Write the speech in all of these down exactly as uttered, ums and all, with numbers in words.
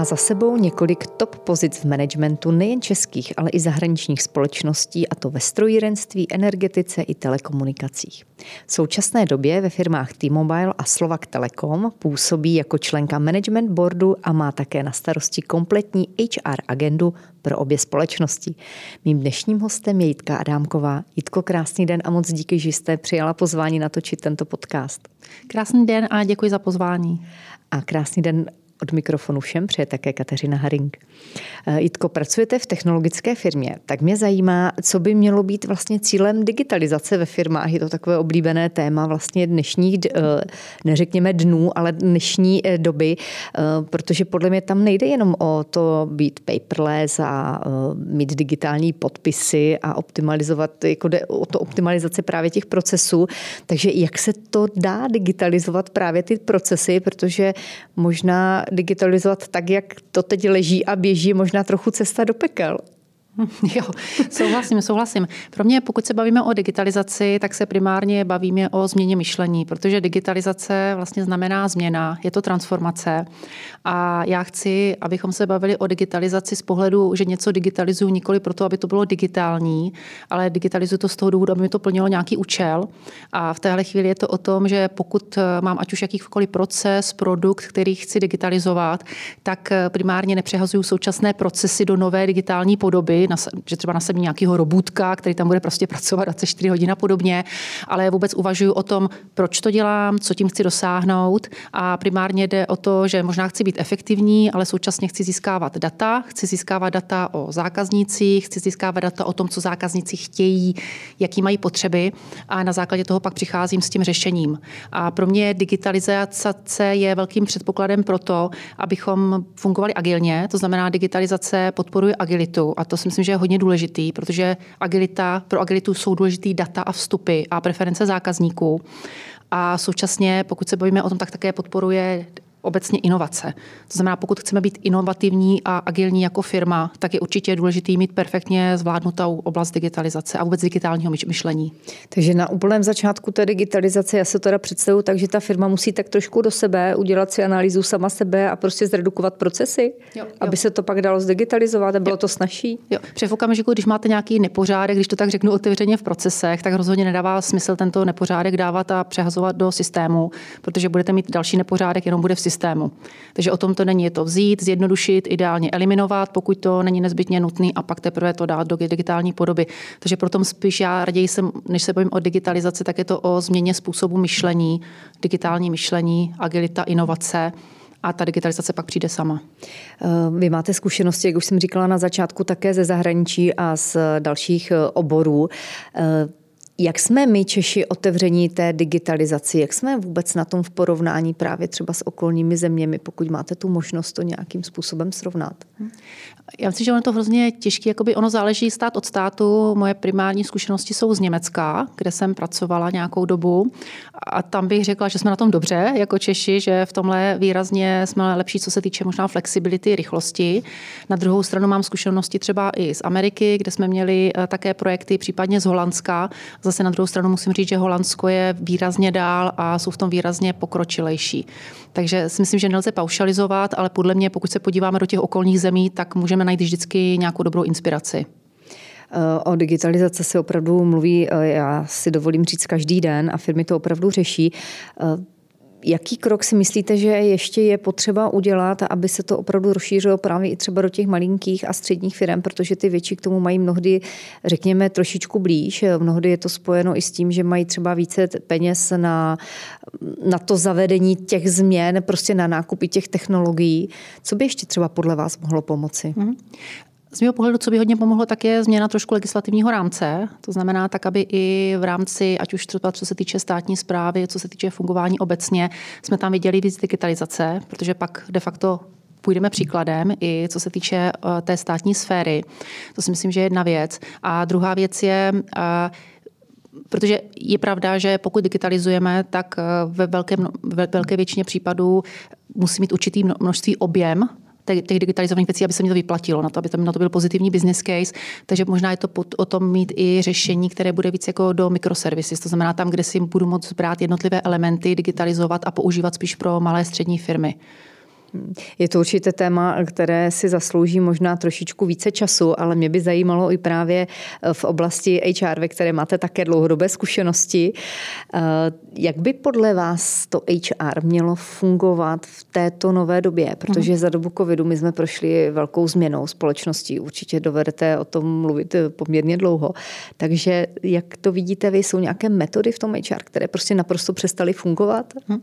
má za sebou několik top pozic v managementu nejen českých, ale i zahraničních společností, a to ve strojírenství, energetice i telekomunikacích. V současné době ve firmách T-Mobile a Slovak Telekom působí jako členka management boardu a má také na starosti kompletní há er agendu pro obě společnosti. Mým dnešním hostem je Jitka Adámková. Jitko, krásný den a moc díky, že jste přijala pozvání natočit tento podcast. Krásný den a děkuji za pozvání. A krásný den od mikrofonu všem přeje také Kateřina Haring. Jitko, pracujete v technologické firmě, tak mě zajímá, co by mělo být vlastně cílem digitalizace ve firmách. Je to takové oblíbené téma vlastně dnešních, neřekněme dnů, ale dnešní doby, protože podle mě tam nejde jenom o to být paperless a mít digitální podpisy a optimalizovat, jako jde o to optimalizace právě těch procesů. Takže jak se to dá digitalizovat právě ty procesy, protože možná digitalizovat tak, jak to teď leží a běží, možná trochu cesta do pekel. Jo, souhlasím, souhlasím. Pro mě, pokud se bavíme o digitalizaci, tak se primárně bavíme o změně myšlení, protože digitalizace vlastně znamená změna, je to transformace. A já chci, abychom se bavili o digitalizaci z pohledu, že něco digitalizuju nikoli proto, aby to bylo digitální, ale digitalizuju to z toho důvodu, aby mi to plnilo nějaký účel. A v téhle chvíli je to o tom, že pokud mám ať už jakýkoliv proces, produkt, který chci digitalizovat, tak primárně nepřehazuju současné procesy do nové digitální podoby, Na, že třeba nasadím nějakého robůtka, který tam bude prostě pracovat dvacet čtyři hodin a podobně, ale vůbec uvažuji o tom, proč to dělám, co tím chci dosáhnout, a primárně jde o to, že možná chci být efektivní, ale současně chci získávat data, chci získávat data o zákaznících, chci získávat data o tom, co zákazníci chtějí, jaký mají potřeby, a na základě toho pak přicházím s tím řešením. A pro mě digitalizace je velkým předpokladem pro to, abychom fungovali agilně, to znamená digitalizace podporuje agilitu, a to si myslím, že je hodně důležitý, protože agilita, pro agilitu jsou důležitý data a vstupy a preference zákazníků. A současně, pokud se bavíme o tom, tak také podporuje obecně inovace. To znamená, pokud chceme být inovativní a agilní jako firma, tak je určitě důležitý mít perfektně zvládnutou oblast digitalizace a vůbec digitálního myšlení. Takže na úplném začátku té digitalizace já se teda představuji tak, že ta firma musí tak trošku do sebe udělat si analýzu sama sebe a prostě zredukovat procesy, jo, jo. aby se to pak dalo zdigitalizovat a bylo jo. to snazší. Jo. Protože v okamžiku, když máte nějaký nepořádek, když to tak řeknu otevřeně v procesech, tak rozhodně nedává smysl tento nepořádek dávat a přehazovat do systému, protože budete mít další nepořádek, jenom bude v systému. Takže o tom to není, je to vzít, zjednodušit, ideálně eliminovat, pokud to není nezbytně nutný, a pak teprve to dát do digitální podoby. Takže proto spíš já raději jsem, než se bavím o digitalizaci, tak je to o změně způsobu myšlení, digitální myšlení, agilita, inovace. A ta digitalizace pak přijde sama. Vy máte zkušenosti, jak už jsem říkala na začátku, také ze zahraničí a z dalších oborů. Jak jsme my Češi otevření té digitalizaci? Jak jsme vůbec na tom v porovnání právě třeba s okolními zeměmi, pokud máte tu možnost to nějakým způsobem srovnat? Já myslím, že ono to hrozně těžké. Jakoby ono záleží stát od státu. Moje primární zkušenosti jsou z Německa, kde jsem pracovala nějakou dobu. A tam bych řekla, že jsme na tom dobře jako Češi, že v tomhle výrazně jsme lepší, co se týče možná flexibility, rychlosti. Na druhou stranu mám zkušenosti třeba i z Ameriky, kde jsme měli také projekty, případně z Holandska. Zase na druhou stranu musím říct, že Holandsko je výrazně dál a jsou v tom výrazně pokročilejší. Takže si myslím, že nelze paušalizovat, ale podle mě, pokud se podíváme do těch okolních zemí, tak můžeme najít vždycky nějakou dobrou inspiraci. O digitalizaci se opravdu mluví, já si dovolím říct, každý den, a firmy to opravdu řeší. Jaký krok si myslíte, že ještě je potřeba udělat, aby se to opravdu rozšířilo právě i třeba do těch malinkých a středních firm, protože ty větší k tomu mají mnohdy, řekněme, trošičku blíž. Mnohdy je to spojeno i s tím, že mají třeba více peněz na, na to zavedení těch změn, prostě na nákupy těch technologií. Co by ještě třeba podle vás mohlo pomoci? Mm-hmm. Z mého pohledu, co by hodně pomohlo, tak je změna trošku legislativního rámce. To znamená tak, aby i v rámci, ať už třeba co se týče státní správy, co se týče fungování obecně, jsme tam viděli víc digitalizace, protože pak de facto půjdeme příkladem i co se týče té státní sféry. To si myslím, že je jedna věc. A druhá věc je... Protože je pravda, že pokud digitalizujeme, tak ve velké, ve velké většině případů musí mít určitý množství objem těch digitalizovaných věcí, aby se mi to vyplatilo, na to, aby tam na to byl pozitivní business case, takže možná je to pod, o tom mít i řešení, které bude víc jako do mikroservices, to znamená tam, kde si budu moct brát jednotlivé elementy, digitalizovat a používat spíš pro malé střední firmy. Je to určitě téma, které si zaslouží možná trošičku více času, ale mě by zajímalo i právě v oblasti há er, ve které máte také dlouhodobé zkušenosti. Jak by podle vás to há er mělo fungovat v této nové době? Protože za dobu covidu my jsme prošli velkou změnou společností. Určitě dovedete o tom mluvit poměrně dlouho. Takže jak to vidíte vy, jsou nějaké metody v tom há er, které prostě naprosto přestaly fungovat? Hm?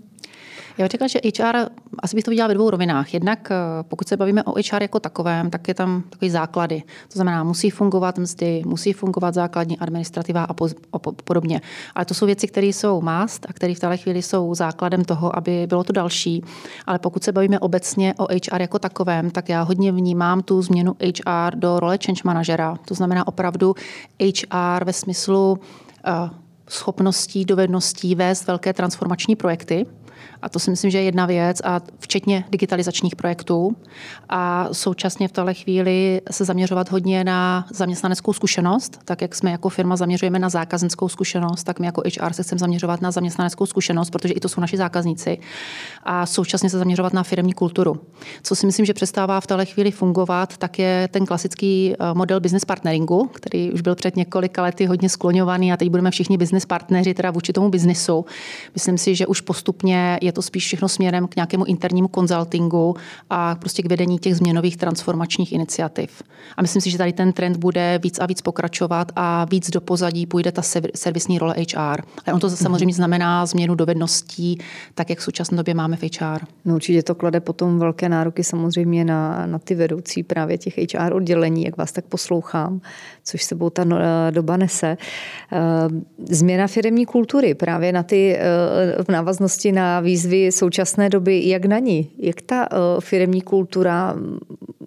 Já bych řekla, že há er, asi bych to viděla ve dvou rovinách. Jednak pokud se bavíme o há er jako takovém, tak je tam takové základy. To znamená, musí fungovat mzdy, musí fungovat základní administrativa a, po, a podobně. Ale to jsou věci, které jsou must a které v téhle chvíli jsou základem toho, aby bylo to další. Ale pokud se bavíme obecně o há er jako takovém, tak já hodně vnímám tu změnu há er do role change manažera. To znamená opravdu há er ve smyslu uh, schopností, dovedností vést velké transformační projekty. A to si myslím, že je jedna věc, a včetně digitalizačních projektů. A současně v téhle chvíli se zaměřovat hodně na zaměstnaneckou zkušenost. Tak jak jsme jako firma zaměřujeme na zákaznickou zkušenost, tak my jako há er se chceme zaměřovat na zaměstnaneckou zkušenost, protože i to jsou naši zákazníci. A současně se zaměřovat na firemní kulturu. Co si myslím, že přestává v téhle chvíli fungovat, tak je ten klasický model business partneringu, který už byl před několika lety hodně skloňovaný a teď budeme všichni business partneři teda vůči tomu biznesu. Myslím si, že už postupně je to spíš všechno směrem k nějakému internímu konzultingu a prostě k vedení těch změnových transformačních iniciativ. A myslím si, že tady ten trend bude víc a víc pokračovat a víc do pozadí půjde ta servisní role há er. A on to samozřejmě znamená změnu dovedností, tak jak v současné době máme v há er. No určitě to klade potom velké nároky samozřejmě na, na ty vedoucí právě těch há er oddělení, jak vás tak poslouchám, což sebou ta doba nese. Změna firemní kultury právě na ty v návaznosti na výzvy současné doby, jak na ní? Jak ta firemní kultura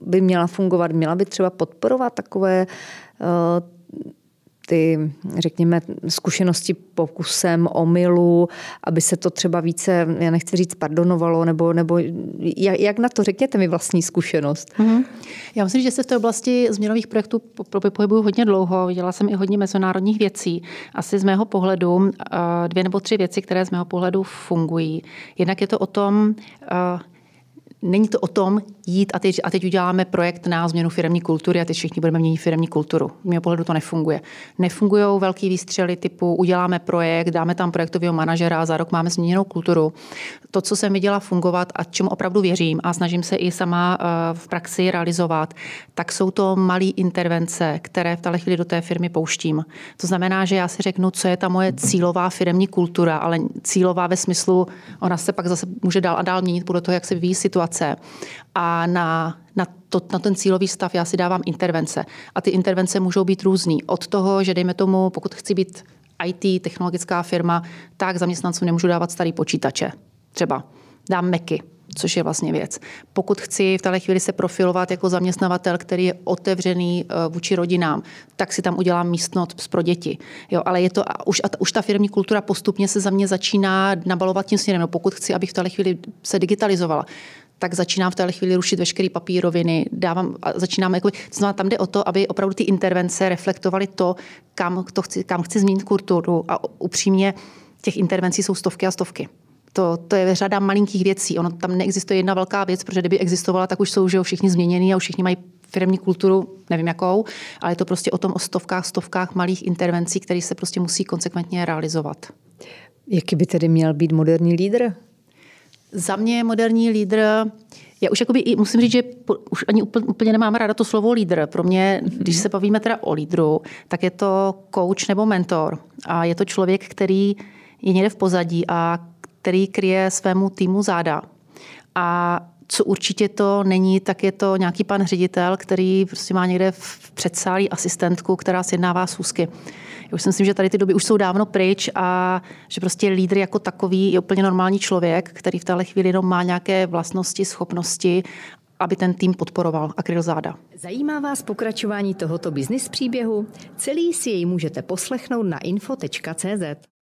by měla fungovat? Měla by třeba podporovat takové ty, řekněme, zkušenosti pokusem, omylu, aby se to třeba více, já nechci říct, pardonovalo, nebo, nebo jak, jak na to řekněte mi vlastní zkušenost? Mm-hmm. Já myslím, že se v té oblasti změnových projektů po, po, pohybuju hodně dlouho, viděla jsem i hodně mezinárodních věcí. Asi z mého pohledu dvě nebo tři věci, které z mého pohledu fungují. Jednak je to o tom... Není to o tom jít a teď, a teď uděláme projekt na změnu firemní kultury a teď všichni budeme měnit firemní kulturu. Z mého pohledu to nefunguje. Nefungujou velký výstřely typu uděláme projekt, dáme tam projektového manažera a za rok máme změněnou kulturu. To, co jsem viděla fungovat a čemu opravdu věřím a snažím se i sama v praxi realizovat, tak jsou to malé intervence, které v téhle chvíli do té firmy pouštím. To znamená, že já si řeknu, co je ta moje cílová firemní kultura, ale cílová ve smyslu, ona se pak zase může dál a dál měnit podle toho, jak se vyvíjí situace. A na, na, to, na ten cílový stav já si dávám intervence. A ty intervence můžou být různý. Od toho, že dejme tomu, pokud chci být í té, technologická firma, tak zaměstnancům nemůžu dávat starý počítače. Třeba dám Macy, což je vlastně věc. Pokud chci v téhle chvíli se profilovat jako zaměstnavatel, který je otevřený vůči rodinám, tak si tam udělám místnost pro děti. Jo, ale je to, a už, a ta, už ta firemní kultura postupně se za mě začíná nabalovat tím směrem. Pokud chci, abych v téhle chvíli se digitalizovala, tak začínám v téhle chvíli rušit veškeré papíroviny, dávám, začínám, jako, znamená, tam jde o to, aby opravdu ty intervence reflektovaly to, kam, to chci, kam chci změnit kulturu, a upřímně těch intervencí jsou stovky a stovky. To, to je řada malinkých věcí, ono tam neexistuje jedna velká věc, protože kdyby existovala, tak už jsou že všichni změnění a už všichni mají firemní kulturu, nevím jakou, ale je to prostě o tom o stovkách, stovkách malých intervencí, které se prostě musí konsekventně realizovat. Jaký by tedy měl být moderní lídr? Za mě moderní lídr, já už jakoby, musím říct, že po, už ani úplně nemáme ráda to slovo lídr. Pro mě, když se bavíme teda o lídru, tak je to coach nebo mentor. A je to člověk, který je někde v pozadí a který kryje svému týmu záda. A co určitě to není, tak je to nějaký pan ředitel, který prostě má někde v předsálí asistentku, která sjednává schůzky. Já si myslím, že tady ty doby už jsou dávno pryč a že prostě lídr jako takový je úplně normální člověk, který v téhle chvíli jenom má nějaké vlastnosti, schopnosti, aby ten tým podporoval a kryl záda. Zajímá vás pokračování tohoto business příběhu? Celý si jej můžete poslechnout na info tečka cé zet.